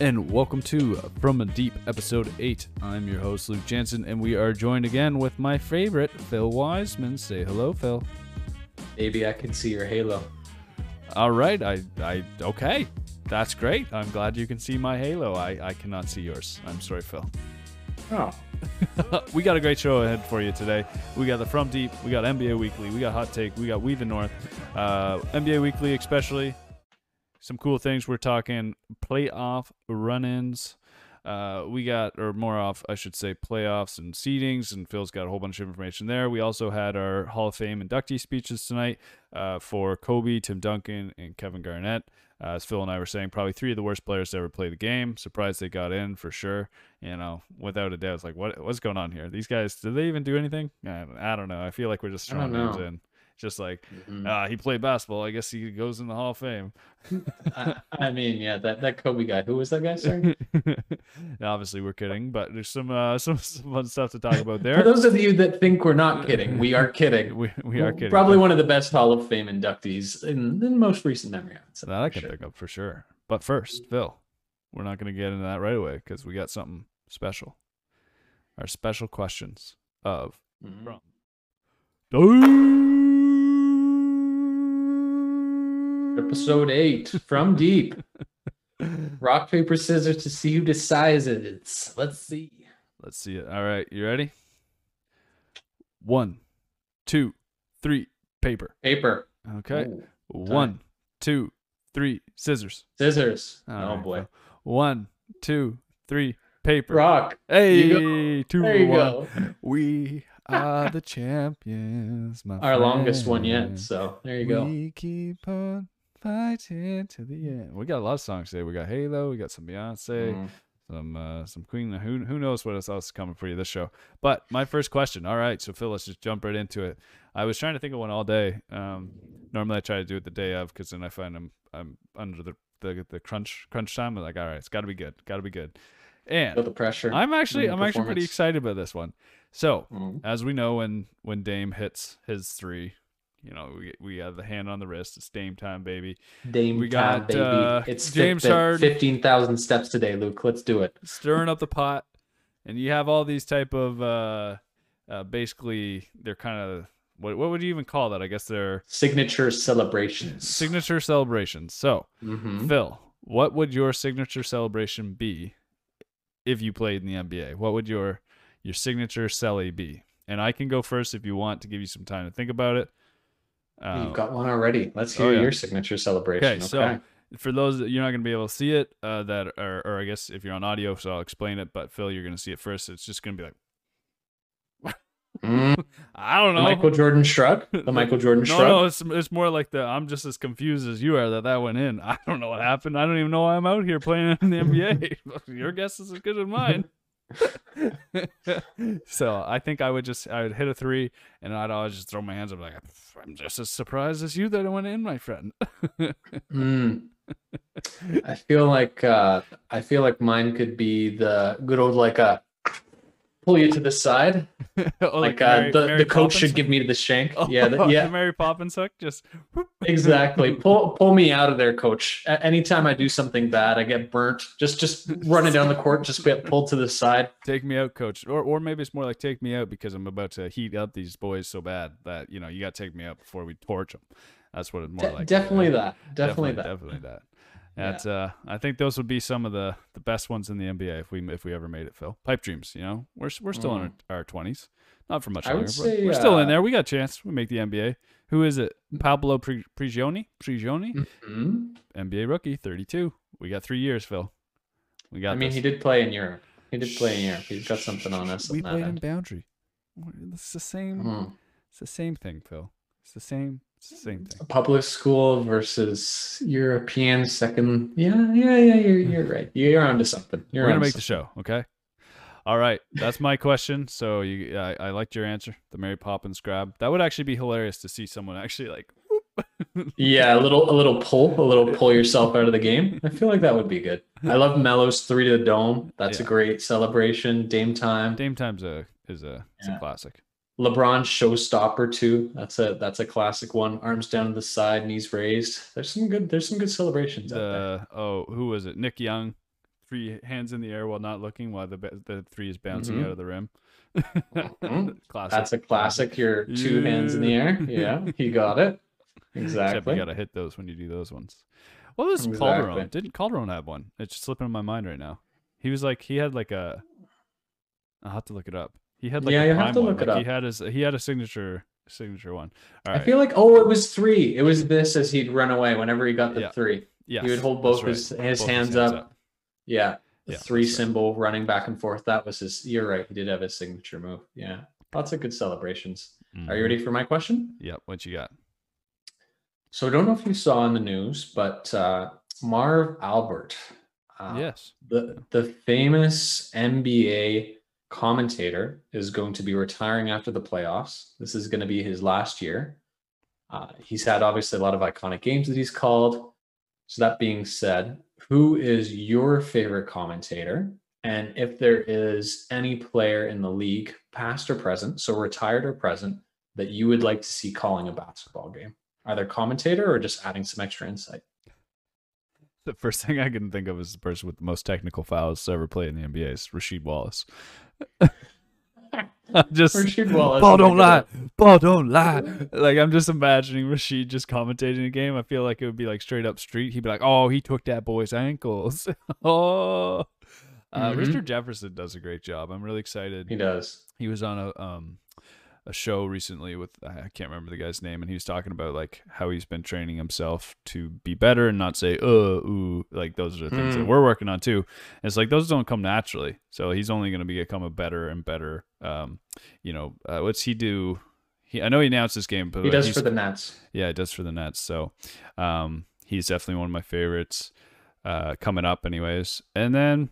And welcome to From a Deep, Episode 8. I'm your host, Luke Jansen, and we are joined again with my favorite, Phil Wiseman. Say hello, Phil. Maybe I can see your halo. All right. Okay. That's great. I'm glad you can see my halo. I cannot see yours. I'm sorry, Phil. Oh. We got a great show ahead for you today. We got the From Deep, we got NBA Weekly, we got Hot Take, we got We the North. NBA Weekly especially. Some cool things. We're talking playoff run-ins. Playoffs and seedings, and Phil's got a whole bunch of information there. We also had our Hall of Fame inductee speeches tonight for Kobe, Tim Duncan, and Kevin Garnett. As Phil and I were saying, probably three of the worst players to ever play the game. Surprised they got in for sure. You know, without a doubt, it's like, what's going on here? These guys, did they even do anything? I don't know. I feel like we're just throwing names in. Just like, he played basketball. I guess he goes in the Hall of Fame. That Kobe guy. Who was that guy, sir? Obviously, we're kidding, but there's some fun stuff to talk about there. For those of you that think we're not kidding, we are kidding. we are kidding. Probably one of the best Hall of Fame inductees in most recent memory. That I can pick up for sure. But first, Phil, we're not going to get into that right away because we got something special. Our special questions of From Deep. Episode 8, From Deep. Rock, paper, scissors to see who decides it. Let's see it. All right, you ready? 1, 2, 3, paper. Okay. Ooh, 1, 2, 3, scissors. All right, boy. So 1, 2, 3, paper. Rock. Hey, 2-1. We are the champions, my friend. Longest one yet. So there you go. We keep on fighting to the end. We got a lot of songs today. We got Halo, we got some Beyonce, some Queen. Who knows what else is coming for you this show. But my first question. All right, so Phil, let's just jump right into it. I was trying to think of one all day. Normally I try to do it the day of because then I find I'm under the crunch time. I'm like, all right, it's gotta be good. And feel the pressure. I'm actually pretty excited about this one. So as we know, when Dame hits his three, you know, we have the hand on the wrist. It's Dame time, baby. Dame time, baby. It's James Harden. 15,000 steps today, Luke. Let's do it. Stirring up the pot. And you have all these type of, basically, they're kind of, what would you even call that? I guess they're... Signature celebrations. So, Phil, what would your signature celebration be if you played in the NBA? What would your signature celly be? And I can go first if you want to give you some time to think about it. You've got one already. Let's hear your signature celebration. Okay, so for those that you're not going to be able to see it, that are, or I guess if you're on audio, so I'll explain it. But Phil, you're going to see it first. It's just going to be like, I don't know. The Michael Jordan shrug. No, it's more like the I'm just as confused as you are that went in. I don't know what happened. I don't even know why I'm out here playing in the NBA. Your guess is as good as mine. So I think I would hit a three, and I'd always just throw my hands up like, I'm just as surprised as you that I went in, my friend. I feel like mine could be the good old pull you to the side. Mary coach Poppins should give me the shank. The Mary Poppins hook, just exactly. Pull me out of there, coach. Anytime I do something bad, I get burnt. Just running down the court, just get pulled to the side. Take me out, coach. Or maybe it's more like take me out because I'm about to heat up these boys so bad that you got to take me out before we torch them. That's what it's more like. Definitely that. That's I think those would be some of the best ones in the NBA if we ever made it, Phil. Pipe dreams, We're still in our 20s. Not for much longer. We're still in there. We got a chance. We make the NBA. Who is it? Pablo Prigioni? NBA rookie, 32. We got 3 years, Phil. He did play in Europe. He's got something on us. We played in Boundary. It's the same. It's the same thing, Phil. It's the same thing. Public school versus European second. Yeah. You're right. You're onto something. We're gonna make the show, okay? All right, that's my question. So I liked your answer. The Mary Poppins grab. That would actually be hilarious to see someone actually like. Whoop. a little pull yourself out of the game. I feel like that would be good. I love Melo's three to the dome. That's a great celebration. Dame time. Dame time's a classic. LeBron showstopper too. That's a classic one. Arms down to the side, knees raised. There's some good celebrations out there. Who was it? Nick Young, three hands in the air while not looking, while the three is bouncing out of the rim. Classic. That's a classic. Your two hands in the air. Yeah, you got it. Exactly. Except you got to hit those when you do those ones. What was Calderon? Didn't Calderon have one? It's just slipping in my mind right now. He was like, he had like a... I'll have to look it up. He had like a you have to look it up. He had a signature one. All right. I feel like, it was three. It was this as he'd run away whenever he got the three. Yeah, he would hold both his hands up. Yeah, three symbol running back and forth. That was his. You're right. He did have his signature move. Yeah, lots of good celebrations. Mm-hmm. Are you ready for my question? Yep. What you got? So I don't know if you saw in the news, but Marv Albert, the famous NBA commentator, is going to be retiring after the playoffs. This is going to be his last year. He's had obviously a lot of iconic games that he's called. So that being said, who is your favorite commentator? And if there is any player in the league, past or present, so retired or present, that you would like to see calling a basketball game, either commentator or just adding some extra insight? The first thing I can think of is the person with the most technical fouls to ever play in the NBA is Rasheed Wallace. Rasheed Wallace. Ball don't lie. Like, I'm just imagining Rasheed just commentating a game. I feel like it would be like straight up street. He'd be like, "Oh, he took that boy's ankles." Richard Jefferson does a great job. I'm really excited. He does. He was on a show recently with, I can't remember the guy's name, and he was talking about like how he's been training himself to be better and not say ooh, like those are the things that we're working on too. And it's like those don't come naturally, so he's only going to become a better and better. What's he do? I know he announced this game, but he does for the Nets. Yeah, he does for the Nets. So he's definitely one of my favorites coming up, anyways. And then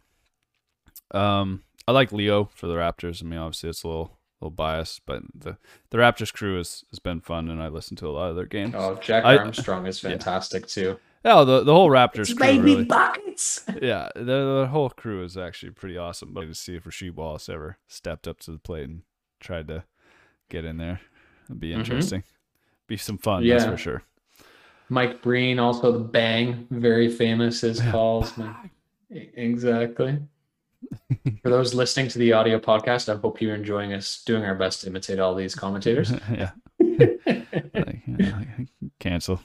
I like Leo for the Raptors. I mean, obviously it's a little biased, but the Raptors crew has been fun, and I listen to a lot of their games. Oh, Jack Armstrong is fantastic too. No, the whole Raptors crew, baby really, buckets. Yeah, the whole crew is actually pretty awesome. But to see if Rasheed Wallace ever stepped up to the plate and tried to get in there, it'd be interesting. Be some fun, that's for sure. Mike Breen, also the bang, very famous, his calls. Man. Exactly. For those listening to the audio podcast, I hope you're enjoying us doing our best to imitate all these commentators. Cancel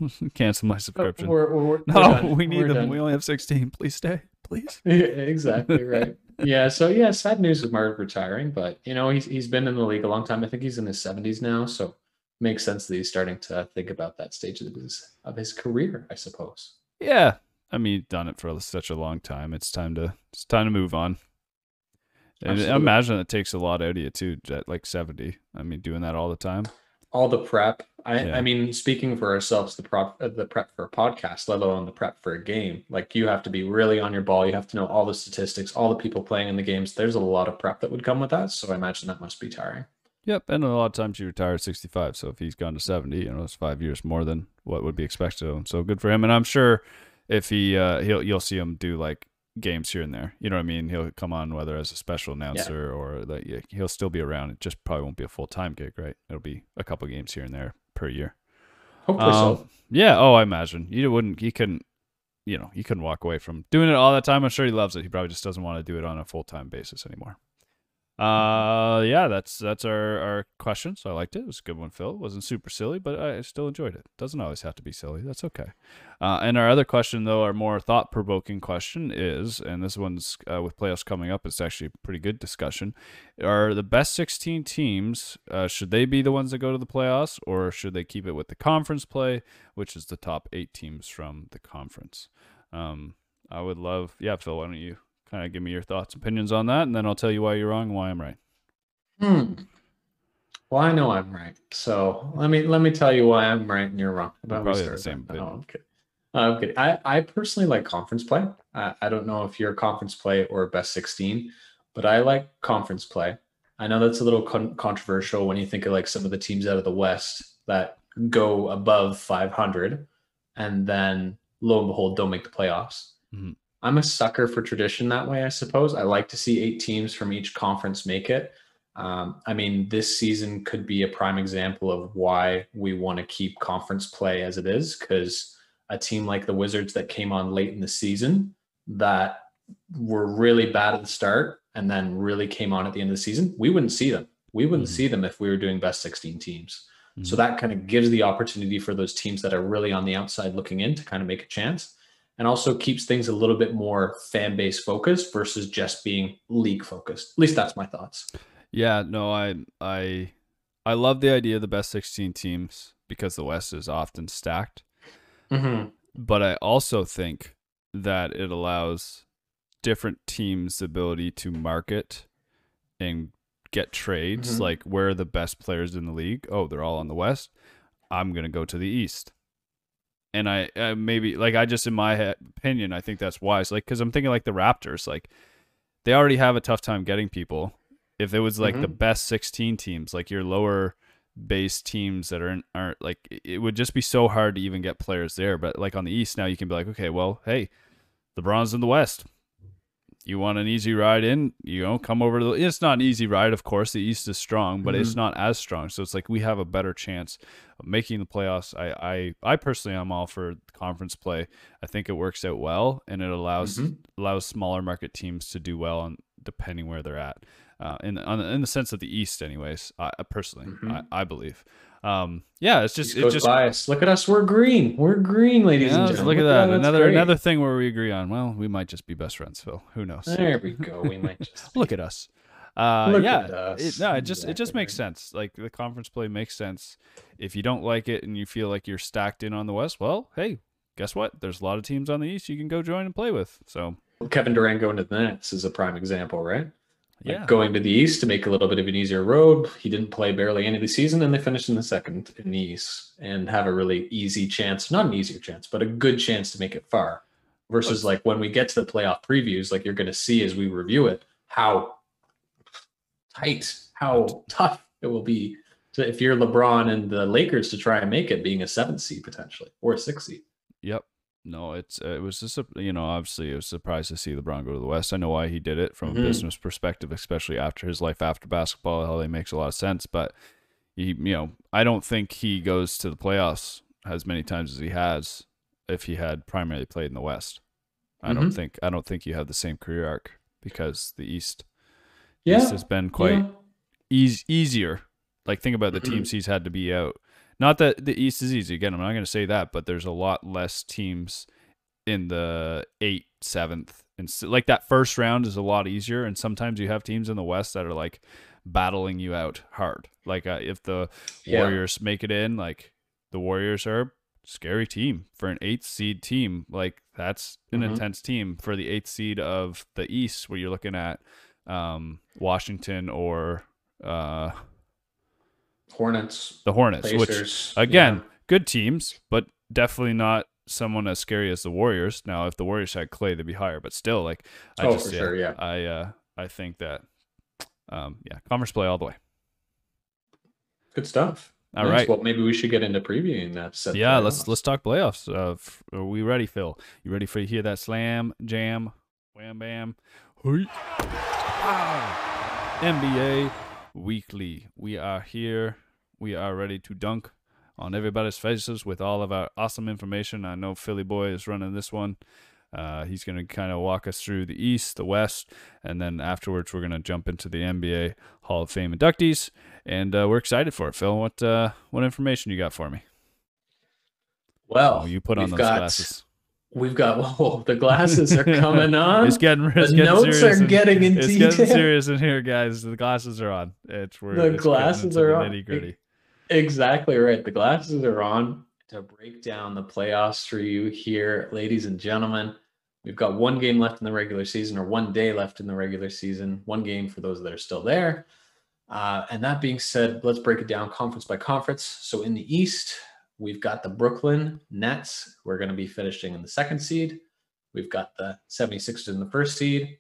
my subscription. We need them. Done. We only have 16. Please stay, please. Exactly right. Yeah. So sad news with Marv retiring, but he's been in the league a long time. I think he's in his 70s now, so makes sense that he's starting to think about that stage of his career, I suppose. Yeah. I mean, done it for such a long time. It's time to move on. And absolutely. I imagine it takes a lot out of you too, at like 70. I mean, doing that all the time, all the prep. I mean, speaking for ourselves, the prep for a podcast, let alone the prep for a game. Like, you have to be really on your ball. You have to know all the statistics, all the people playing in the games. There's a lot of prep that would come with that. So I imagine that must be tiring. Yep, and a lot of times you retire at 65. So if he's gone to 70, it's 5 years more than what would be expected of him. So good for him, and I'm sure. If he you'll see him do like games here and there. You know what I mean? He'll come on, whether as a special announcer or he'll still be around. It just probably won't be a full-time gig, right? It'll be a couple games here and there per year. Hopefully so. Yeah. Oh, I imagine he couldn't walk away from doing it all that time. I'm sure he loves it. He probably just doesn't want to do it on a full-time basis anymore. That's our question. So I liked it. It was a good one, Phil. It wasn't super silly, but I still enjoyed it. Doesn't always have to be silly. That's okay. And our other question, though, our more thought-provoking question is, and this one's with playoffs coming up, it's actually a pretty good discussion. Are the best 16 teams, should they be the ones that go to the playoffs, or should they keep it with the conference play, which is the top 8 teams from the conference? I would love, Phil, why don't you kind of give me your thoughts, opinions on that, and then I'll tell you why you're wrong and why I'm right. Well, I know I'm right, so let me tell you why I'm right and you're wrong. About probably the same. Okay. I personally like conference play. I don't know if you're conference play or best 16, but I like conference play. I know that's a little controversial when you think of like some of the teams out of the West that go above 500 and then lo and behold don't make the playoffs. Mm-hmm. I'm a sucker for tradition that way, I suppose. I like to see 8 teams from each conference make it. I mean, this season could be a prime example of why we want to keep conference play as it is, because a team like the Wizards that came on late in the season that were really bad at the start and then really came on at the end of the season, we wouldn't see them. We wouldn't see them if we were doing best 16 teams. Mm-hmm. So that kind of gives the opportunity for those teams that are really on the outside looking in to kind of make a chance, and also keeps things a little bit more fan base focused versus just being league focused. At least that's my thoughts. Yeah, no, I love the idea of the best 16 teams because the West is often stacked. Mm-hmm. But I also think that it allows different teams' ability to market and get trades. Mm-hmm. Like, where are the best players in the league? Oh, they're all on the West. I'm going to go to the East. And I maybe, like, I just, in my opinion, I think that's wise. Like, because I'm thinking like the Raptors, like they already have a tough time getting people. If it was like the best 16 teams, like your lower base teams that aren't like, it would just be so hard to even get players there. But like on the East now, you can be like, okay, well, hey, LeBron's in the West. You want an easy ride in, you know, come over to the, it's not an easy ride. Of course, the East is strong, but it's not as strong. So it's like, we have a better chance of making the playoffs. I personally, I'm all for conference play. I think it works out well, and it allows smaller market teams to do well on depending where they're at, in the sense of the East anyways, I personally believe. Yeah, it's just biased. Look at us, we're green, ladies and gentlemen. Look at that. Another thing where we agree on. Well, we might just be best friends, Phil. Who knows? There we go. We might just look at us. It just makes sense. Like, the conference play makes sense. If you don't like it and you feel like you're stacked in on the West, well, hey, guess what? There's a lot of teams on the East you can go join and play with. So Kevin Durant going to the Nets is a prime example, right? Like going to the East to make a little bit of an easier road. He didn't play barely any of the season, and they finished in the second in the East and have a really easy chance, not an easier chance, but a good chance to make it far. Versus like when we get to the playoff previews, like you're going to see as we review it, how tight, how tough it will be to, if you're LeBron and the Lakers, to try and make it, being a 7th seed potentially or a 6th seed. Yep. No, it was just, obviously it was a surprise to see LeBron go to the West. I know why he did it from a business perspective, especially after his life after basketball. Hell, it makes a lot of sense. But, I don't think he goes to the playoffs as many times as he has if he had primarily played in the West. I don't think you have the same career arc because the East has been quite easier. Like, think about the teams he's had to be out. Not that the East is easy. Again, I'm not going to say that, but there's a lot less teams in the 8th, 7th. And like, that first round is a lot easier. And sometimes you have teams in the West that are like battling you out hard. Like if the Warriors make it in, like the Warriors are a scary team for an 8th seed team. Like, that's an intense team for the 8th seed of the East, where you're looking at Washington or... The Hornets, Pacers, which again, good teams, but definitely not someone as scary as the Warriors. Now, if the Warriors had Clay, they'd be higher, but still, like, I think that, conference play all the way. Good stuff. All nice. Right. Well, maybe we should get into previewing that set. Yeah, let's talk playoffs. Are we ready, Phil? You ready for you hear that slam jam? Wham bam. NBA Weekly. We are here. We are ready to dunk on everybody's faces with all of our awesome information. I know Philly Boy is running this one. He's going to kind of walk us through the East, the West, and then afterwards we're going to jump into the NBA Hall of Fame inductees, and we're excited for it. Phil, what information you got for me? Well, you put on those glasses. We've got, the glasses are coming on. It's getting serious in here, guys. The glasses are on. Nitty gritty. Exactly right. The glasses are on to break down the playoffs for you here, ladies and gentlemen. We've got one game left in the regular season, or one day left in the regular season. One game for those that are still there. And that being said, let's break it down conference by conference. So in the East, we've got the Brooklyn Nets. We're going to be finishing in the 2nd seed. We've got the 76ers in the 1st seed.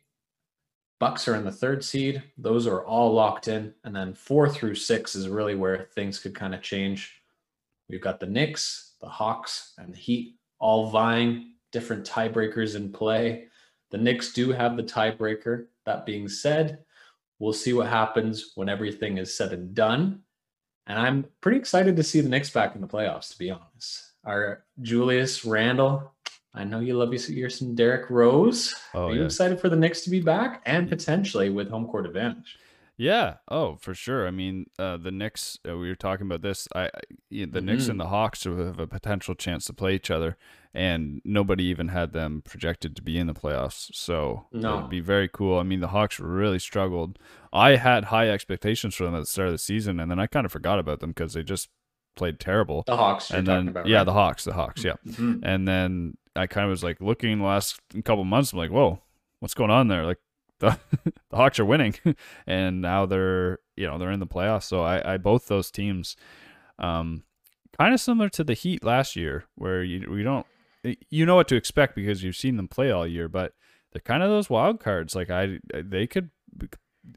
Bucks are in the 3rd seed. Those are all locked in. And then 4 through 6 is really where things could kind of change. We've got the Knicks, the Hawks, and the Heat all vying, different tiebreakers in play. The Knicks do have the tiebreaker. That being said, we'll see what happens when everything is said and done. And I'm pretty excited to see the Knicks back in the playoffs, to be honest. Our Julius Randle, I know you love your some Derrick Rose. Oh, Are you excited for the Knicks to be back and potentially with home court advantage? Yeah. Oh, for sure. I mean, the Knicks, we were talking about this. The Knicks and the Hawks have a potential chance to play each other, and nobody even had them projected to be in the playoffs. So it'd be very cool. I mean, the Hawks really struggled. I had high expectations for them at the start of the season, and then I kind of forgot about them because they just played terrible. The Hawks. And then, yeah, right? the Hawks. Yeah. Mm-hmm. And then I kind of was like looking in the last couple months, I'm like, whoa, what's going on there? Like, the Hawks are winning, and now they're in the playoffs. So I both those teams, kind of similar to the Heat last year, where you know what to expect because you've seen them play all year, but they're kind of those wild cards. Like they could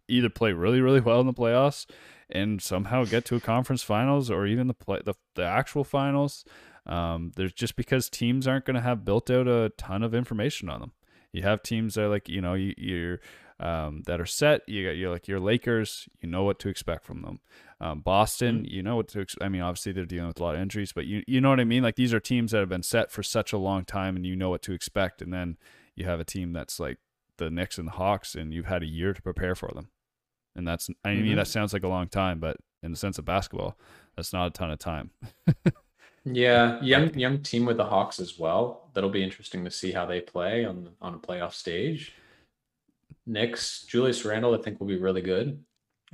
either play really, really well in the playoffs and somehow get to a conference finals or even the actual finals. There's just because teams aren't going to have built out a ton of information on them. You have teams that are like, you know, you're that are set. You're like your Lakers. You know what to expect from them. Boston, you know what to expect. I mean, obviously they're dealing with a lot of injuries, but you know what I mean. Like these are teams that have been set for such a long time, and you know what to expect. And then you have a team that's like the Knicks and the Hawks, and you've had a year to prepare for them. And that's, I mean, that sounds like a long time, but in the sense of basketball, that's not a ton of time. Yeah, young team with the Hawks as well. That'll be interesting to see how they play on a playoff stage. Knicks, Julius Randle, I think will be really good.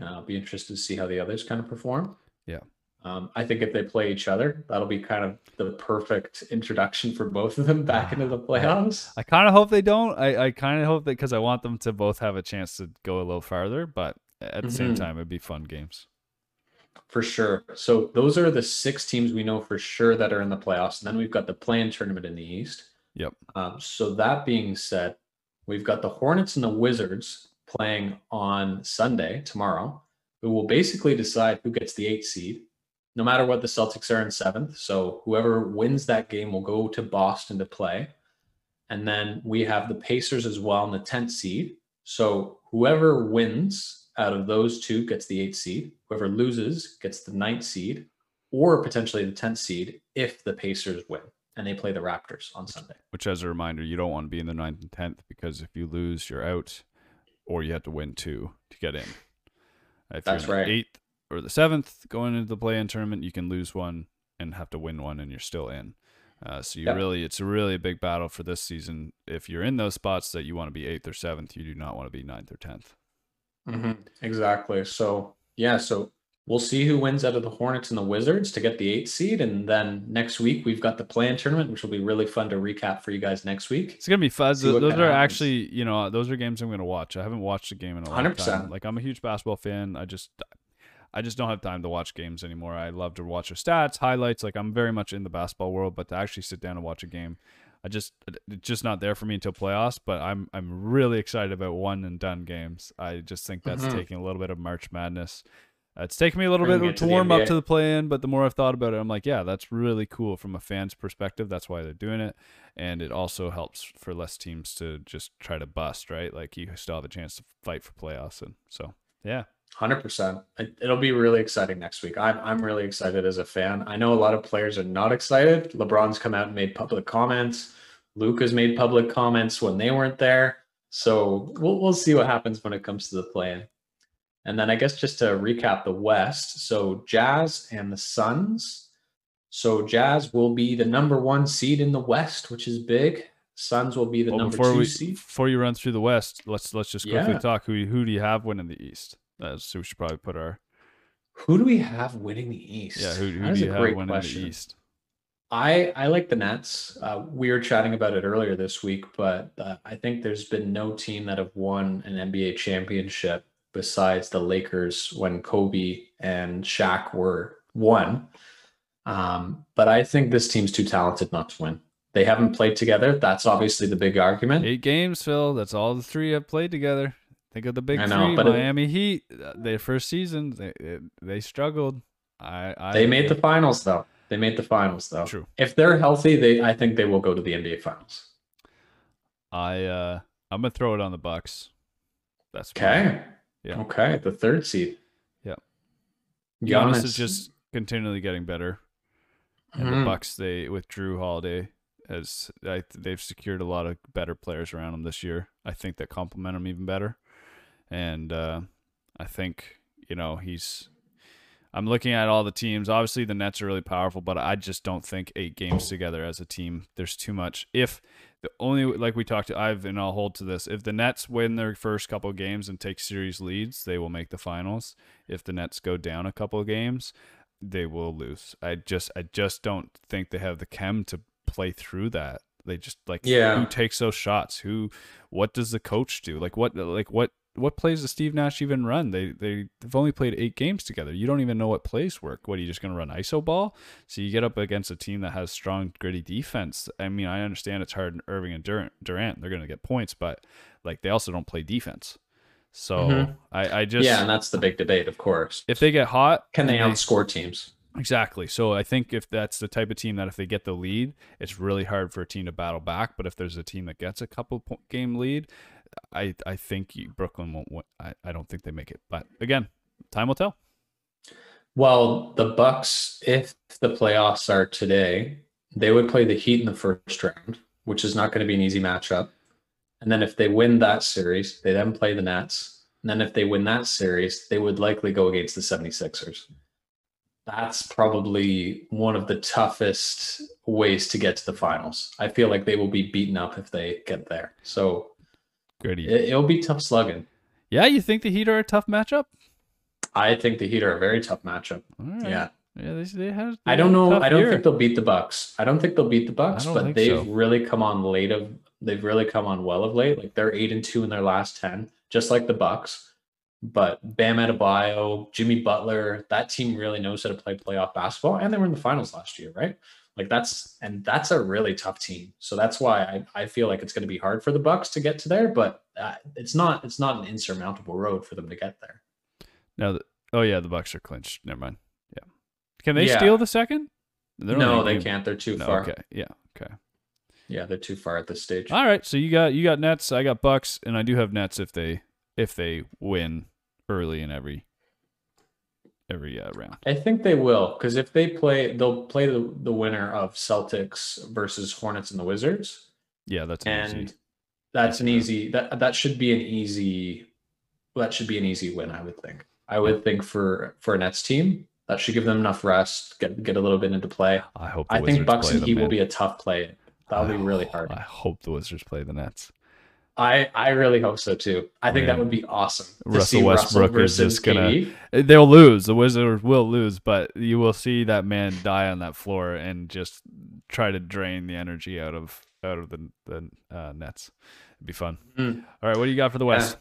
I'll be interested to see how the others kind of perform. Yeah. I think if they play each other, that'll be kind of the perfect introduction for both of them back into the playoffs. I kind of hope they don't. I kind of hope that because I want them to both have a chance to go a little farther, but at the same time, it'd be fun games. For sure. So those are the 6 teams we know for sure that are in the playoffs. And then we've got the play-in tournament in the East. Yep. So that being said, we've got the Hornets and the Wizards playing on Sunday, tomorrow, who will basically decide who gets the 8th seed, no matter what the Celtics are in 7th. So whoever wins that game will go to Boston to play. And then we have the Pacers as well in the 10th seed. So whoever wins out of those two gets the 8th seed. Whoever loses gets the 9th seed or potentially the 10th seed if the Pacers win and they play the Raptors on Sunday. Which, as a reminder, you don't want to be in the 9th and 10th because if you lose, you're out or you have to win 2 to get in. If That's you're in the 8th or the 7th going into the play-in tournament, you can lose 1 and have to win 1 and you're still in. It's really a big battle for this season. If you're in those spots that you want to be 8th or 7th, you do not want to be 9th or 10th. Mm-hmm. Exactly. So we'll see who wins out of the Hornets and the Wizards to get the 8th seed. And then next week, we've got the play-in tournament, which will be really fun to recap for you guys next week. It's going to be fun. Those are games I'm going to watch. I haven't watched a game in a long 100%. Time. Like, I'm a huge basketball fan. I just don't have time to watch games anymore. I love to watch their stats, highlights. Like, I'm very much in the basketball world, but to actually sit down and watch a game, it's just not there for me until playoffs, but I'm really excited about one and done games. I just think that's taking a little bit of March Madness. It's taken me a little bit to warm up to the play-in, but the more I've thought about it, I'm like, yeah, that's really cool from a fan's perspective. That's why they're doing it. And it also helps for less teams to just try to bust, right? Like you still have a chance to fight for playoffs. And so, yeah. 100%. It'll be really exciting next week. I'm really excited as a fan. I know a lot of players are not excited. LeBron's come out and made public comments. Luka's made public comments when they weren't there. So we'll see what happens when it comes to the play-in. And then I guess just to recap the West. So Jazz and the Suns. So Jazz will be the number 1 seed in the West, which is big. Suns will be the number 2 seed. Before you run through the West, let's just quickly talk. Who do you have winning the East? So we should probably put our... Who do we have winning the East? Yeah, who do you have winning the East? I like the Nets. We were chatting about it earlier this week, but I think there's been no team that have won an NBA championship besides the Lakers when Kobe and Shaq were one. But I think this team's too talented not to win. They haven't played together. That's obviously the big argument. 8 games, Phil. That's all the 3 have played together. Think of the big 3, Miami Heat. Their first season, they struggled. They made the finals, though. True. If they're healthy, I think they will go to the NBA Finals. I'm gonna throw it on the Bucks. That's okay. Yeah. Okay, the 3rd seed. Yeah. Giannis is just continually getting better, and the Bucks, they with Drew Holiday, as they've secured a lot of better players around him this year. I think that complement him even better. And I think, you know, he's – I'm looking at all the teams. Obviously, the Nets are really powerful, but I just don't think 8 games together as a team, there's too much. If the only – like we talked to – and I'll hold to this. If the Nets win their first couple of games and take series leads, they will make the finals. If the Nets go down a couple of games – they will lose. I just don't think they have the chem to play through that. They just like, yeah. Who takes those shots? What does the coach do? What plays does Steve Nash even run? They've only played 8 games together. You don't even know what plays work. What, are you just going to run ISO ball? So you get up against a team that has strong, gritty defense. I mean, I understand it's hard. Irving and Durant, they're going to get points, but like they also don't play defense. So mm-hmm. I just and that's the big debate, of course. If they get hot, can they outscore teams? Exactly. So I think if that's the type of team that if they get the lead, it's really hard for a team to battle back. But if there's a team that gets a couple game lead, I think Brooklyn won't win. I don't think they make it. But again, time will tell. Well, the Bucks, if the playoffs are today, they would play the Heat in the first round, which is not going to be an easy matchup. And then if they win that series, they then play the Nets. And then if they win that series, they would likely go against the 76ers. That's probably one of the toughest ways to get to the finals. I feel like they will be beaten up if they get there. So it'll be tough slugging. Yeah, you think the Heat are a tough matchup? I think the Heat are a very tough matchup. All right. Yeah. Yeah, they have. I don't know. I don't think they'll beat the Bucks. But they've really come on late of. They've really come on well of late. Like they're 8-2 in their last 10, just like the Bucks. But Bam Adebayo, Jimmy Butler, that team really knows how to play playoff basketball, and they were in the finals last year, right? Like that's a really tough team. So that's why I feel like it's going to be hard for the Bucks to get to there, but it's not an insurmountable road for them to get there. Now, the Bucks are clinched. Never mind. Yeah, can they steal the second? No, they can't. They're too far. Okay. Yeah. Okay. Yeah, they're too far at this stage. All right, so you got Nets, I got Bucks, and I do have Nets if they win early in every round. I think they will, because if they play, they'll play the winner of Celtics versus Hornets and the Wizards. Yeah, that should be an easy win, I would think. I would think for a Nets team. That should give them enough rest, get a little bit into play. I hope. I think Bucks and Heat will be a tough play. That'll be really hard. I hope the Wizards play the Nets. I really hope so too. I think that would be awesome. Russell Westbrook is just gonna. They'll lose. The Wizards will lose, but you will see that man die on that floor and just try to drain the energy out of the Nets. It'd be fun. Mm. All right, what do you got for the West?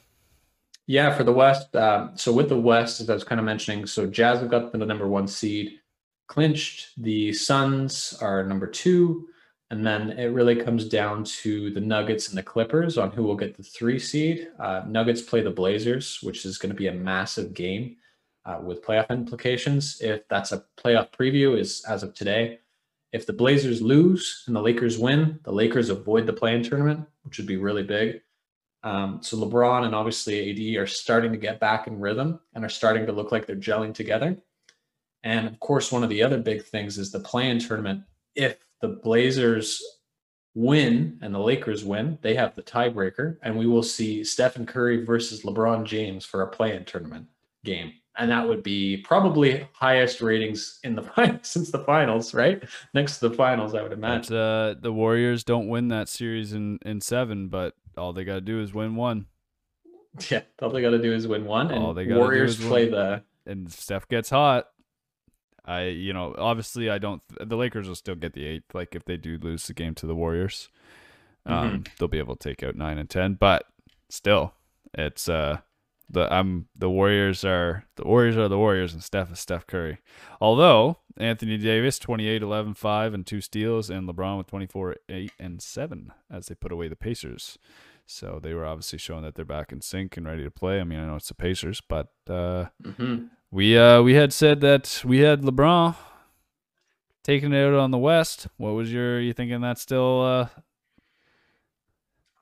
For the West. So with the West, as I was kind of mentioning, so Jazz have got the number 1 seed clinched. The Suns are number 2. And then it really comes down to the Nuggets and the Clippers on who will get the 3 seed. Nuggets play the Blazers, which is going to be a massive game with playoff implications. If that's a playoff preview is as of today. If the Blazers lose and the Lakers win, the Lakers avoid the play-in tournament, which would be really big. So LeBron and obviously AD are starting to get back in rhythm and are starting to look like they're gelling together. And of course, one of the other big things is the play-in tournament. If the Blazers win and the Lakers win, they have the tiebreaker, and we will see Stephen Curry versus LeBron James for a play-in tournament game. And that would be probably highest ratings in the finals since the finals, right? Next to the finals, I would imagine. The Warriors don't win that series in 7, but all they got to do is win 1. Yeah, all they got to do is win 1, and all they Warriors play the... And Steph gets hot. The Lakers will still get the 8th. Like if they do lose the game to the Warriors, they'll be able to take out 9 and 10, but still it's, the Warriors are the Warriors and Steph is Steph Curry. Although Anthony Davis, 28, 11, 5 and 2 steals, and LeBron with 24, 8 and 7 as they put away the Pacers. So they were obviously showing that they're back in sync and ready to play. I mean, I know it's the Pacers, but, We had said that we had LeBron taking it out on the West. What was you thinking that's still?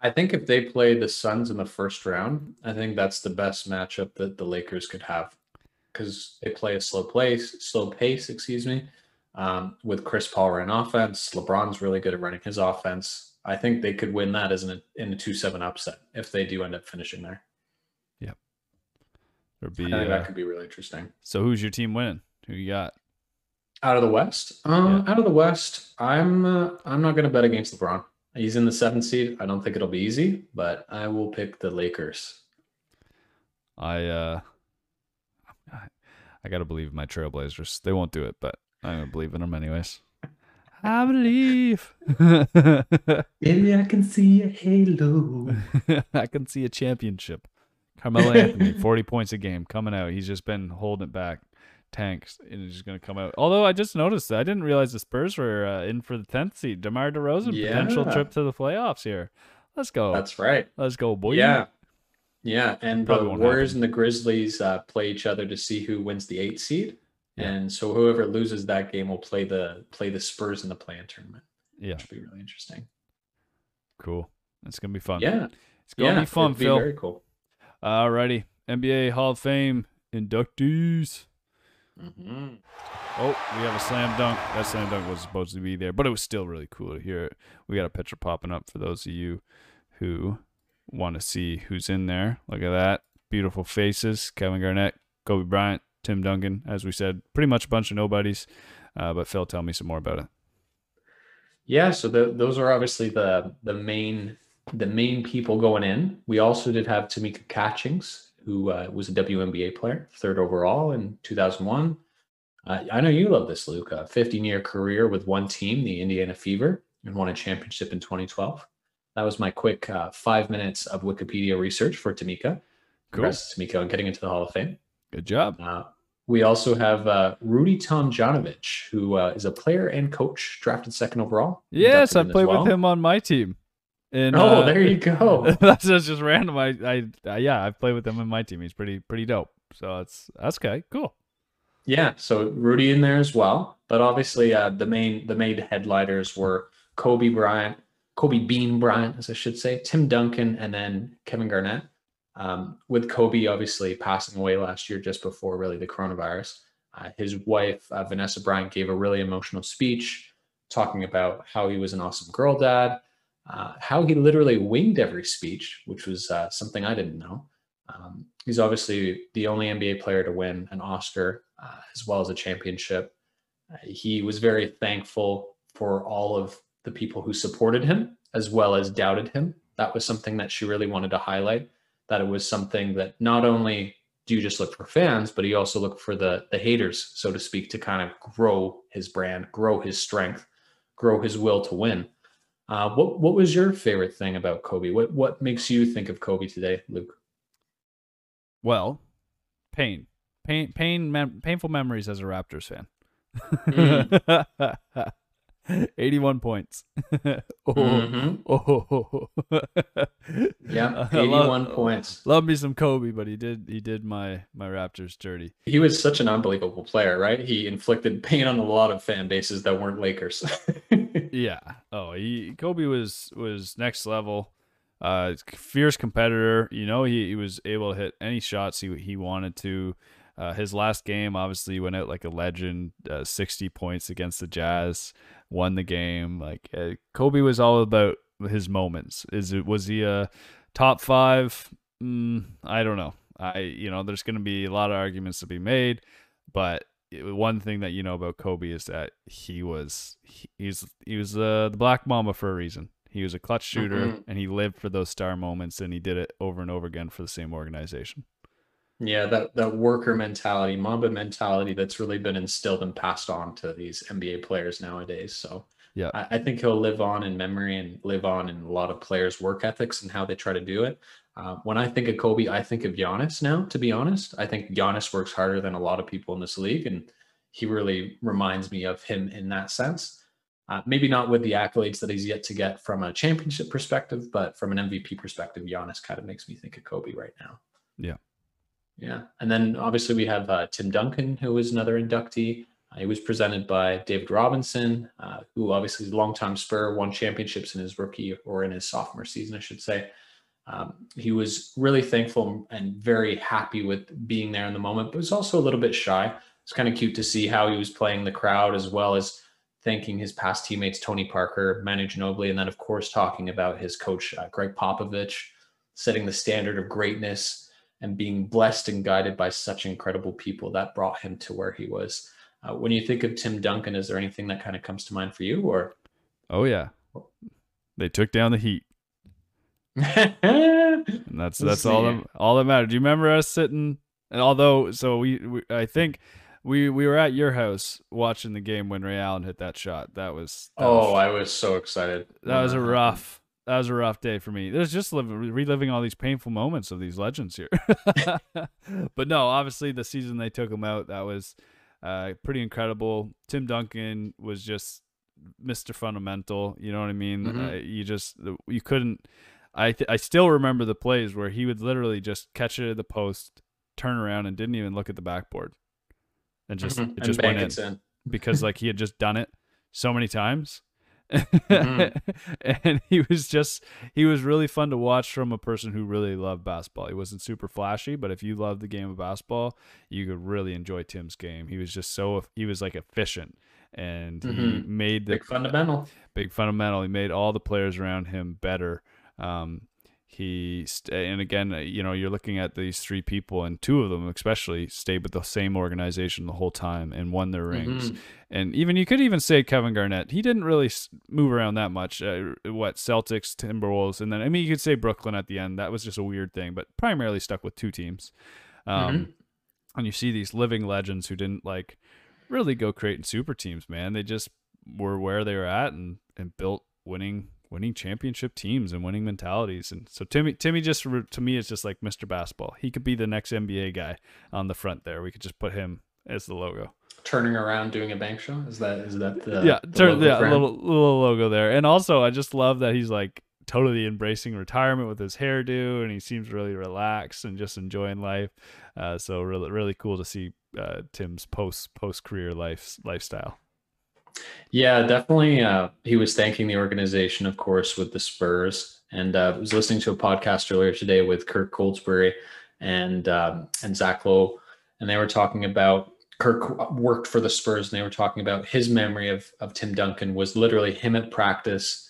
I think if they play the Suns in the first round, I think that's the best matchup that the Lakers could have, because they play a slow pace. with Chris Paul running offense. LeBron's really good at running his offense. I think they could win that as in a 2-7 upset if they do end up finishing there. Yep. There'd be, I think that could be really interesting. So who's your team winning? Who you got? Out of the West? Out of the West, I'm not going to bet against LeBron. He's in the 7th seed. I don't think it'll be easy, but I will pick the Lakers. I got to believe my Trailblazers. They won't do it, but I'm going to believe in them anyways. I believe. Baby, I can see a halo. I can see a championship. Carmelo Anthony, 40 points a game coming out. He's just been holding it back. Tanks, and it's just going to come out. Although I just noticed that I didn't realize the Spurs were in for the 10th seed. DeMar DeRozan, yeah. Potential trip to the playoffs here. Let's go. That's right. Let's go, boy. Yeah. Yeah. And the Warriors and the Grizzlies play each other to see who wins the 8th seed. Yeah. And so whoever loses that game will play the Spurs in the play-in tournament. Yeah. Which will be really interesting. Cool. It's going to be fun. Yeah. It's going to be fun, Phil. Very cool. All righty. NBA Hall of Fame inductees. Mm-hmm. Oh, we have a slam dunk. That slam dunk was supposed to be there, but it was still really cool to hear it. We got a picture popping up for those of you who want to see who's in there. Look at that. Beautiful faces. Kevin Garnett, Kobe Bryant, Tim Duncan, as we said, pretty much a bunch of nobodies. But Phil, tell me some more about it. Yeah, so those are obviously the main people going in. We also did have Tamika Catchings, who was a WNBA player, 3rd overall in 2001. I know you love this, Luke. A 15-year career with one team, the Indiana Fever, and won a championship in 2012. That was my quick 5 minutes of Wikipedia research for Tamika. Congrats, Tamika, on getting into the Hall of Fame. Good job. We also have Rudy Tomjanovich, who is a player and coach, drafted 2nd overall. Yes, I played with him on my team. And, there you go. That's just random. I've played with him in my team. He's pretty dope. So that's okay. Cool. Yeah. So Rudy in there as well, but obviously the main headliners were Kobe Bryant, Kobe Bean Bryant, as I should say, Tim Duncan, and then Kevin Garnett. With Kobe obviously passing away last year, just before really the coronavirus. His wife Vanessa Bryant gave a really emotional speech talking about how he was an awesome girl dad. How he literally winged every speech, which was something I didn't know. He's obviously the only NBA player to win an Oscar as well as a championship. He was very thankful for all of the people who supported him as well as doubted him. That was something that she really wanted to highlight, that it was something that not only do you just look for fans, but you also look for the haters, so to speak, to kind of grow his brand, grow his strength, grow his will to win. What was your favorite thing about Kobe? What makes you think of Kobe today, Luke? Well, painful memories as a Raptors fan. 81 points. Yeah, 81 points. Love me some Kobe, but he did my Raptors dirty. He was such an unbelievable player, right? He inflicted pain on a lot of fan bases that weren't Lakers. Yeah. Oh, Kobe was next level. Fierce competitor. You know, he was able to hit any shots he wanted to. His last game, obviously, went out like a legend. 60 points against the Jazz, won the game. Like Kobe was all about his moments. Was he a top 5? I don't know. There's going to be a lot of arguments to be made, but one thing that you know about Kobe is that he was the Black Mamba for a reason. He was a clutch shooter, and he lived for those star moments, and he did it over and over again for the same organization. Yeah, that worker mentality, Mamba mentality, that's really been instilled and passed on to these NBA players nowadays. So yeah, I think he'll live on in memory and live on in a lot of players' work ethics and how they try to do it. When I think of Kobe, I think of Giannis now, to be honest. I think Giannis works harder than a lot of people in this league, and he really reminds me of him in that sense. Maybe not with the accolades that he's yet to get from a championship perspective, but from an MVP perspective, Giannis kind of makes me think of Kobe right now. Yeah. Yeah. And then obviously we have Tim Duncan, who is another inductee. He was presented by David Robinson, who obviously is a longtime Spur, won championships in his rookie or in his sophomore season, I should say. He was really thankful and very happy with being there in the moment, but was also a little bit shy. it's kind of cute to see how he was playing the crowd, as well as thanking his past teammates, Tony Parker, Manu Ginobili, and then, of course, talking about his coach, Greg Popovich, setting the standard of greatness and being blessed and guided by such incredible people that brought him to where he was. When you think of Tim Duncan, is there anything that kind of comes to mind for you? Or oh, yeah. They took down the Heat. And that's all that mattered. Do you remember us sitting? And although, so we I think we were at your house watching the game when Ray Allen hit that shot. I was so excited. That was a rough day for me. There's just reliving all these painful moments of these legends here. But no, obviously the season they took him out, that was pretty incredible. Tim Duncan was just Mr. Fundamental. You know what I mean? Mm-hmm. You couldn't. I still remember the plays where he would literally just catch it at the post, turn around, and didn't even look at the backboard, and just mm-hmm. it just went in. Because like he had just done it so many times, mm-hmm. and he was really fun to watch from a person who really loved basketball. He wasn't super flashy, but if you loved the game of basketball, you could really enjoy Tim's game. He was like efficient. And he made the big fundamental. He made all the players around him better. And again, you're looking at these three people, and two of them especially stayed with the same organization the whole time and won their rings. Mm-hmm. And you could even say Kevin Garnett. He didn't really move around that much. Celtics, Timberwolves, and then you could say Brooklyn at the end. That was just a weird thing, but primarily stuck with two teams. And you see these living legends who didn't really go creating super teams, man. They just were where they were at and built winning championship teams and winning mentalities. And so Timmy just, to me, is just like Mr. Basketball. He could be the next NBA guy on the front there. We could just put him as the logo. Turning around, doing a bank shot. Is that the little logo there? And also I just love that he's totally embracing retirement with his hairdo, and he seems really relaxed and just enjoying life. So really, really cool to see Tim's post career lifestyle. Yeah, definitely. He was thanking the organization, of course, with the Spurs, and I was listening to a podcast earlier today with Kirk Goldsberry and Zach Lowe, and they were talking about Kirk worked for the Spurs, and they were talking about his memory of Tim Duncan was literally him at practice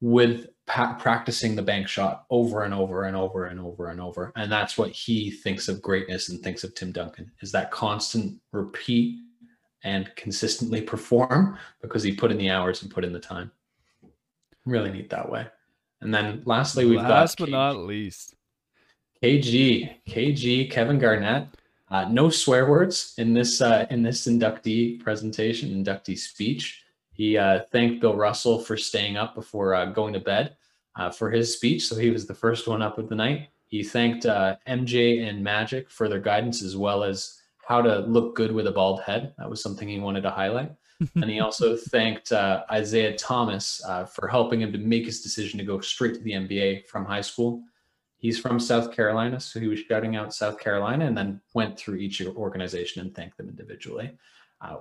with practicing the bank shot over and over and over and over and over. And that's what he thinks of greatness and thinks of Tim Duncan, is that constant repeat and consistently perform, because he put in the hours and put in the time. Really neat that way. And then lastly, we've got last but not least, KG, Kevin Garnett. No swear words in this inductee presentation, inductee speech. He thanked Bill Russell for staying up before going to bed for his speech. So he was the first one up of the night. He thanked MJ and Magic for their guidance, as well as how to look good with a bald head. That was something he wanted to highlight. And he also thanked Isaiah Thomas for helping him to make his decision to go straight to the NBA from high school. He's from South Carolina, so he was shouting out South Carolina, and then went through each organization and thanked them individually.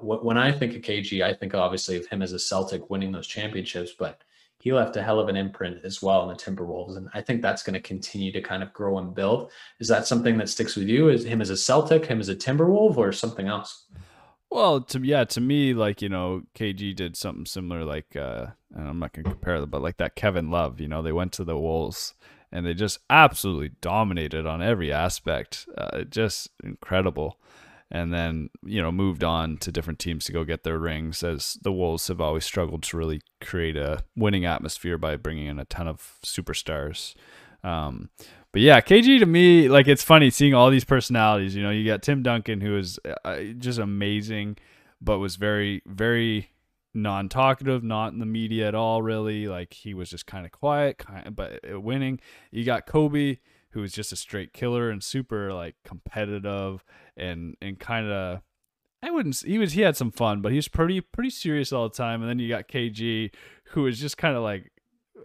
When I think of KG, I think obviously of him as a Celtic winning those championships, but he left a hell of an imprint as well in the Timberwolves. And I think that's going to continue to kind of grow and build. Is that something that sticks with you? Is him as a Celtic, him as a Timberwolf, or something else? Well, to me, KG did something similar, and I'm not going to compare them, but that Kevin Love, they went to the Wolves and they just absolutely dominated on every aspect. Just incredible. And then, moved on to different teams to go get their rings, as the Wolves have always struggled to really create a winning atmosphere by bringing in a ton of superstars. But yeah, KG to me, it's funny seeing all these personalities. You got Tim Duncan, who is just amazing, but was very, very non-talkative, not in the media at all, really. He was just kind of quiet, but winning. You got Kobe, who is just a straight killer and super competitive and kind of, he had some fun, but he was pretty serious all the time. And then you got KG, who is just kind of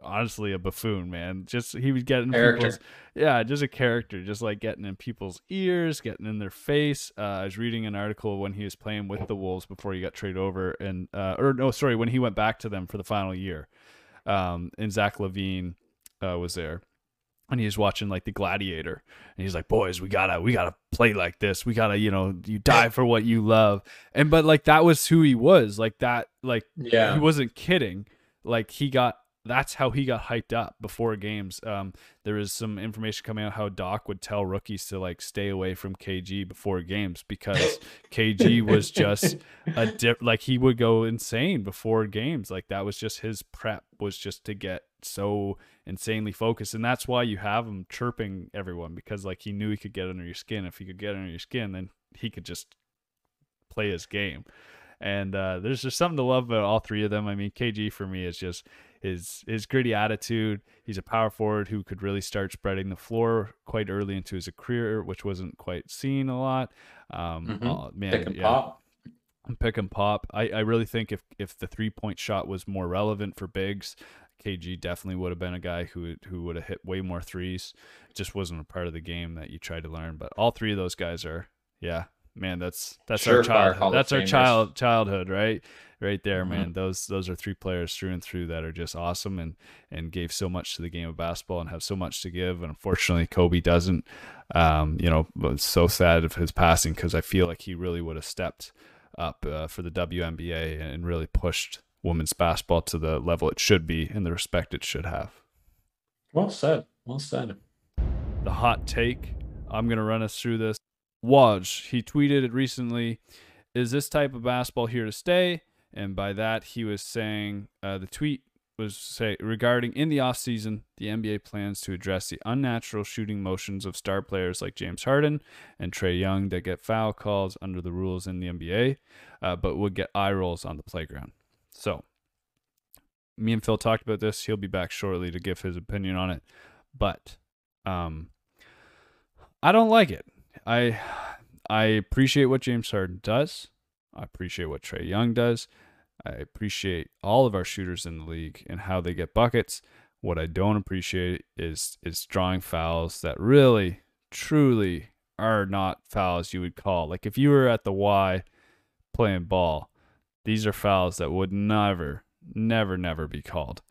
honestly a buffoon, man. Just he would get in people's, just a character, just getting in people's ears, getting in their face. I was reading an article when he was playing with the Wolves before he got traded over, and when he went back to them for the final year, and Zach Levine was there. And he's watching like The Gladiator, and he's like, "Boys, we gotta play like this. We gotta, you die for what you love." And but like that was who he was. Like that, like yeah. He wasn't kidding. Like that's how he got hyped up before games. There is some information coming out how Doc would tell rookies to like stay away from KG before games because KG was just like he would go insane before games. Like that was just his prep was just to get so insanely focused, and that's why you have him chirping everyone, because like he knew he could get under your skin. If he could get under your skin, then he could just play his game. And there's just something to love about all three of them. I mean, KG for me is just his gritty attitude. He's a power forward who could really start spreading the floor quite early into his career, which wasn't quite seen a lot. Oh, man, pick and pop. I really think if the 3-point shot was more relevant for bigs, KG definitely would have been a guy who would have hit way more threes. It just wasn't a part of the game that you tried to learn. But all three of those guys are, yeah, man. That's our childhood. That's our childhood, right there, man. Those are three players through and through that are just awesome and gave so much to the game of basketball and have so much to give. And unfortunately, Kobe doesn't. It's so sad of his passing because I feel like he really would have stepped up for the WNBA and really pushed women's basketball to the level it should be and the respect it should have. Well said. The hot take. I'm going to run us through this. Woj, he tweeted it recently, is this type of basketball here to stay? And by that, he was saying, the tweet was regarding in the offseason, the NBA plans to address the unnatural shooting motions of star players like James Harden and Trae Young that get foul calls under the rules in the NBA, but would get eye rolls on the playground. So, me and Phil talked about this. He'll be back shortly to give his opinion on it. But I don't like it. I appreciate what James Harden does. I appreciate what Trae Young does. I appreciate all of our shooters in the league and how they get buckets. What I don't appreciate is drawing fouls that really, truly are not fouls you would call. Like if you were at the Y playing ball, these are fouls that would never be called.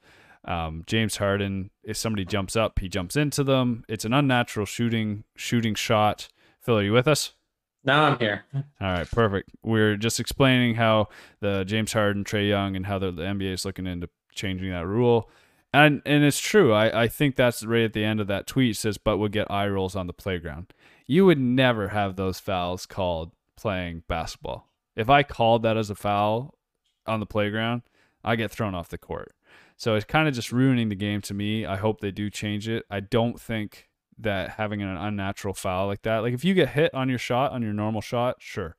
James Harden, if somebody jumps up, he jumps into them. It's an unnatural shooting shot. Phil, are you with us? No, I'm here. All right, perfect. We're just explaining how the James Harden, Trae Young, and how the NBA is looking into changing that rule. And it's true. I think that's right at the end of that tweet. It says, but we'll get eye rolls on the playground. You would never have those fouls called playing basketball. If I called that as a foul on the playground, I get thrown off the court. So it's kind of just ruining the game to me. I hope they do change it. I don't think that having an unnatural foul like that, like if you get hit on your shot, on your normal shot, sure,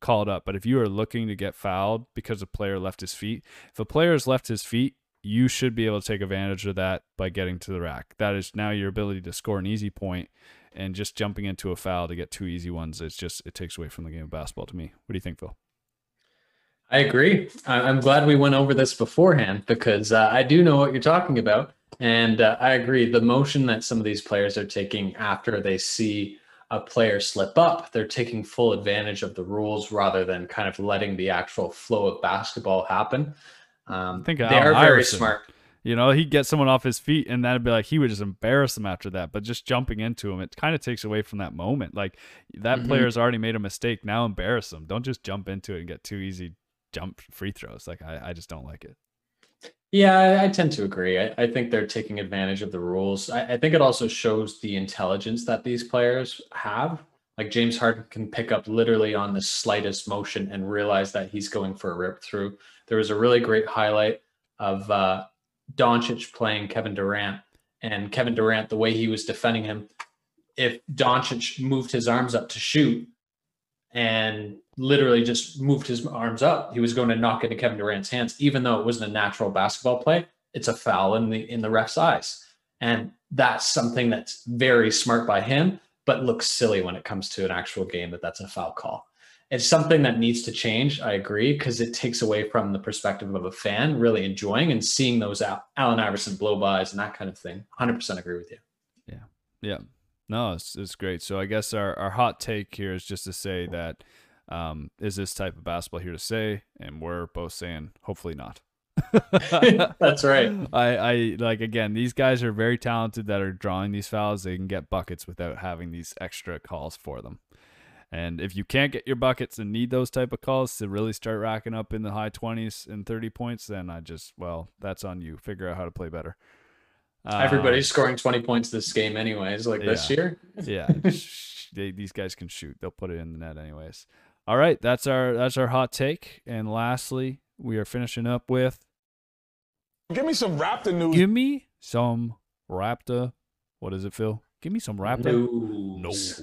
call it up. But if you are looking to get fouled because a player left his feet, if a player has left his feet, you should be able to take advantage of that by getting to the rack. That is now your ability to score an easy point. And just jumping into a foul to get two easy ones, it takes away from the game of basketball to me. What do you think, Phil? I agree. I'm glad we went over this beforehand because I do know what you're talking about. And I agree. The motion that some of these players are taking after they see a player slip up, they're taking full advantage of the rules rather than kind of letting the actual flow of basketball happen. I think they are very smart. He'd get someone off his feet and that'd be like, he would just embarrass them after that. But just jumping into him, it kind of takes away from that moment. Like that player's already made a mistake. Now embarrass them. Don't just jump into it and get two easy jump free throws. Like I just don't like it. Yeah, I tend to agree. I think they're taking advantage of the rules. I think it also shows the intelligence that these players have. Like James Harden can pick up literally on the slightest motion and realize that he's going for a rip through. There was a really great highlight of, Doncic playing Kevin Durant, and Kevin Durant, the way he was defending him, if Doncic moved his arms up to shoot and literally just moved his arms up, he was going to knock into Kevin Durant's hands, even though it wasn't a natural basketball play. It's a foul in the ref's eyes. And that's something that's very smart by him, but looks silly when it comes to an actual game that's a foul call. It's something that needs to change, I agree, because it takes away from the perspective of a fan really enjoying and seeing those Allen Iverson blow-bys and that kind of thing. 100% agree with you. Yeah. No, it's great. So I guess our hot take here is just to say that is this type of basketball here to stay? And we're both saying hopefully not. That's right. I like, again, these guys are very talented that are drawing these fouls. They can get buckets without having these extra calls for them. And if you can't get your buckets and need those type of calls to really start racking up in the high 20s and 30 points, then that's on you. Figure out how to play better. Everybody's scoring 20 points this game anyways, this year. Yeah. These guys can shoot. They'll put it in the net anyways. All right. That's our hot take. And lastly, we are finishing up with... Give me some Raptor news. What is it, Phil? Give me some Raptor news.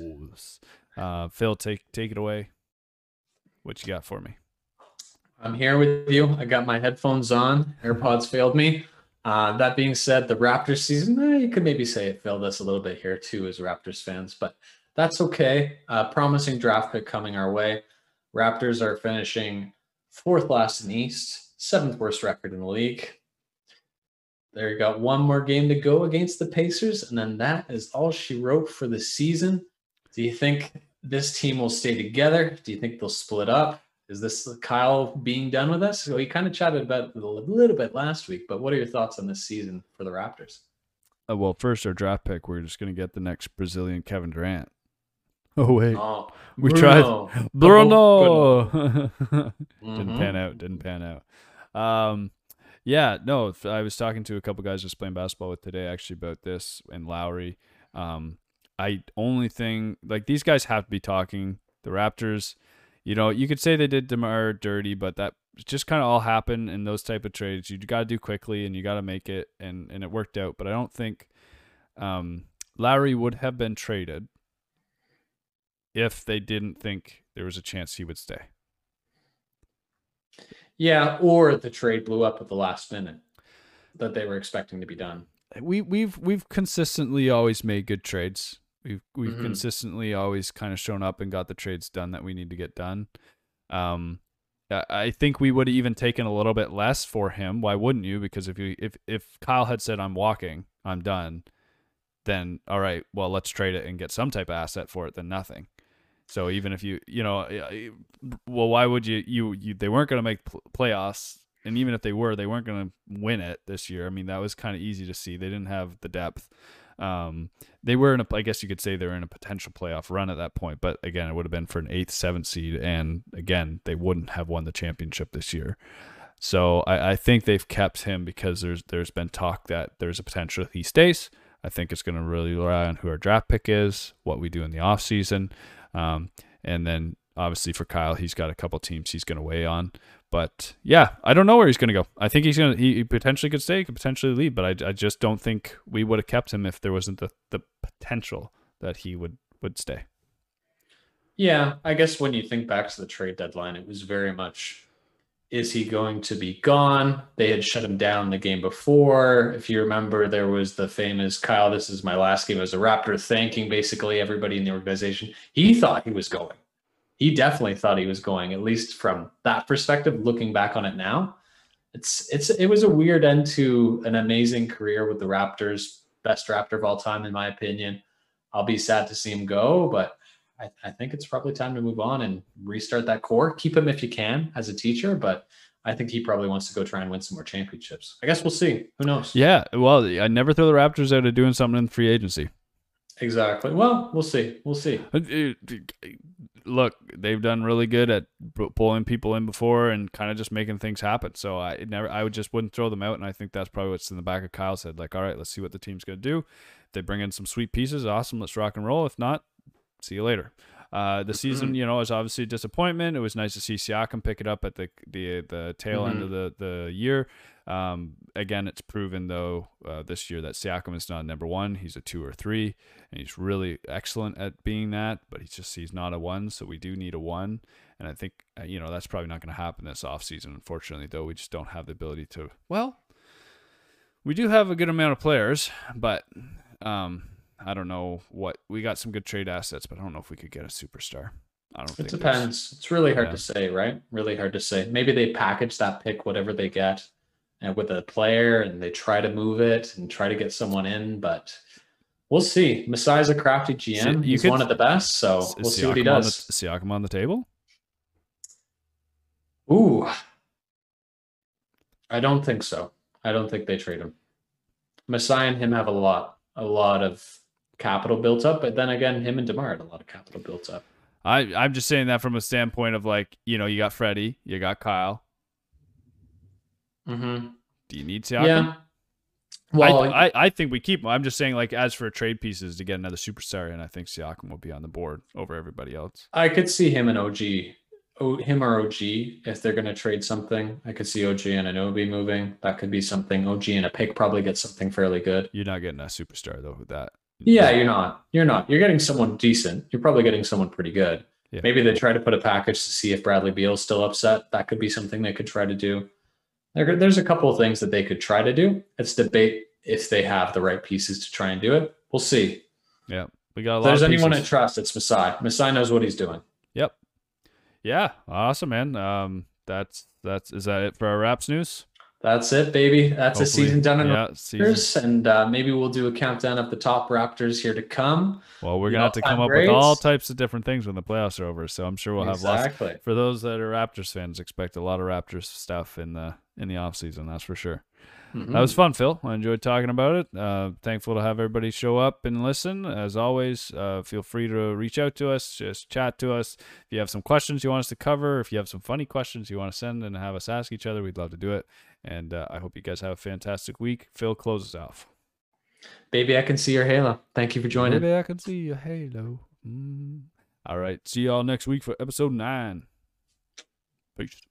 Phil, take it away. What you got for me? I'm here with you. I got my headphones on. AirPods failed me. That being said, the Raptors season, you could maybe say it failed us a little bit here too as Raptors fans, but that's okay. Promising draft pick coming our way. Raptors are finishing 4th last in the East, 7th worst record in the league. There you got one more game to go against the Pacers, and then that is all she wrote for the season. Do you think this team will stay together? Do you think they'll split up? Is this Kyle being done with us? So we kind of chatted about it a little bit last week, but what are your thoughts on this season for the Raptors? Well, first, our draft pick, we're just going to get the next Brazilian Kevin Durant. Oh, wait. Oh, we tried. Bruno! Didn't pan out. Yeah, no, I was talking to a couple guys just playing basketball with today actually about this and Lowry. These guys have to be talking. The Raptors, you could say they did DeMar dirty, but that just kind of all happened in those type of trades. You got to do quickly and you got to make it, and it worked out. But I don't think Lowry would have been traded if they didn't think there was a chance he would stay. Yeah, or the trade blew up at the last minute that they were expecting to be done. We've consistently always made good trades. We've consistently always kind of shown up and got the trades done that we need to get done. I think we would have even taken a little bit less for him. Why wouldn't you? Because if Kyle had said, "I'm walking, I'm done," then all right, well, let's trade it and get some type of asset for it than nothing. So even if why would you they weren't going to make playoffs, and even if they were, they weren't going to win it this year. I mean, that was kind of easy to see. They didn't have the depth. They were in I guess you could say they were in a potential playoff run at that point, but again, it would have been for an 8th, 7th seed. And again, they wouldn't have won the championship this year. So I think they've kept him because there's been talk that there's a potential he stays. I think it's going to really rely on who our draft pick is, what we do in the off season. And then obviously for Kyle, he's got a couple teams he's going to weigh on, but yeah, I don't know where he's going to go. I think he potentially could stay, could potentially leave, but I just don't think we would have kept him if there wasn't the potential that he would stay. Yeah. I guess when you think back to the trade deadline, it was very much, is he going to be gone? They had shut him down the game before. If you remember, there was the famous Kyle, this is my last game as a Raptor, thanking basically everybody in the organization. He thought he was going. He definitely thought he was going, at least from that perspective, looking back on it now. It was a weird end to an amazing career with the Raptors, best Raptor of all time, in my opinion. I'll be sad to see him go, but I think it's probably time to move on and restart that core. Keep him if you can as a teacher, but I think he probably wants to go try and win some more championships. I guess we'll see. Who knows? Yeah. Well, I never throw the Raptors out of doing something in free agency. Exactly. Well, we'll see. We'll see. Look, they've done really good at pulling people in before and kind of just making things happen. So I wouldn't throw them out. And I think that's probably what's in the back of Kyle's head. All right, let's see what the team's going to do. If they bring in some sweet pieces, awesome. Let's rock and roll. If not, see you later. The season, is obviously a disappointment. It was nice to see Siakam pick it up at the tail end of the year. Again, it's proven though this year that Siakam is not number one. He's a 2 or 3, and he's really excellent at being that. But he's not a 1, so we do need a 1. And I think that's probably not going to happen this offseason. Unfortunately, though, we just don't have the ability to. Well, we do have a good amount of players, but. I don't know what we got some good trade assets, but I don't know if we could get a superstar. It depends. It's really hard to say, right? Really hard to say. Maybe they package that pick, whatever they get, and with a player, and they try to move it and try to get someone in, but we'll see. Masai's a crafty GM. He's one of the best, so we'll see what he does. Siakam on the table? Ooh. I don't think so. I don't think they trade him. Masai and him have a lot of capital built up, but then again, him and DeMar had a lot of capital built up. I'm just saying that from a standpoint of, like, you know, you got Freddie, you got Kyle. Mm-hmm. Do you need Siakam? Yeah. Well, I think we keep him. I'm just saying, like, as for trade pieces to get another superstar, and I think Siakam will be on the board over everybody else. I could see him and OG, if they're going to trade something. I could see OG and Anunoby moving. That could be something. OG and a pick probably get something fairly good. You're not getting a superstar, though, with that. Yeah, you're not. You're getting someone decent. You're probably getting someone pretty good. Yeah. Maybe they try to put a package to see if Bradley Beal's still upset. That could be something they could try to do. There's a couple of things that they could try to do. It's debate if they have the right pieces to try and do it. We'll see. Yeah, we got a lot. If there's anyone I trust, it's Masai. Masai knows what he's doing. Yep. Yeah, awesome, man. Is that it for our Raps news? That's it, baby. That's hopefully a season done in Raptors, and maybe we'll do a countdown of the top Raptors here to come. Well, we're going to have to come up with all types of different things when the playoffs are over, so I'm sure we'll have lots. For those that are Raptors fans, expect a lot of Raptors stuff in the offseason, that's for sure. Mm-hmm. That was fun, Phil. I enjoyed talking about it. Thankful to have everybody show up and listen. As always, feel free to reach out to us, just chat to us. If you have some questions you want us to cover, if you have some funny questions you want to send and have us ask each other, we'd love to do it. And I hope you guys have a fantastic week. Phil closes off. Baby, I can see your halo. Thank you for joining. Baby, I can see your halo. All right. See y'all next week for episode 9. Peace.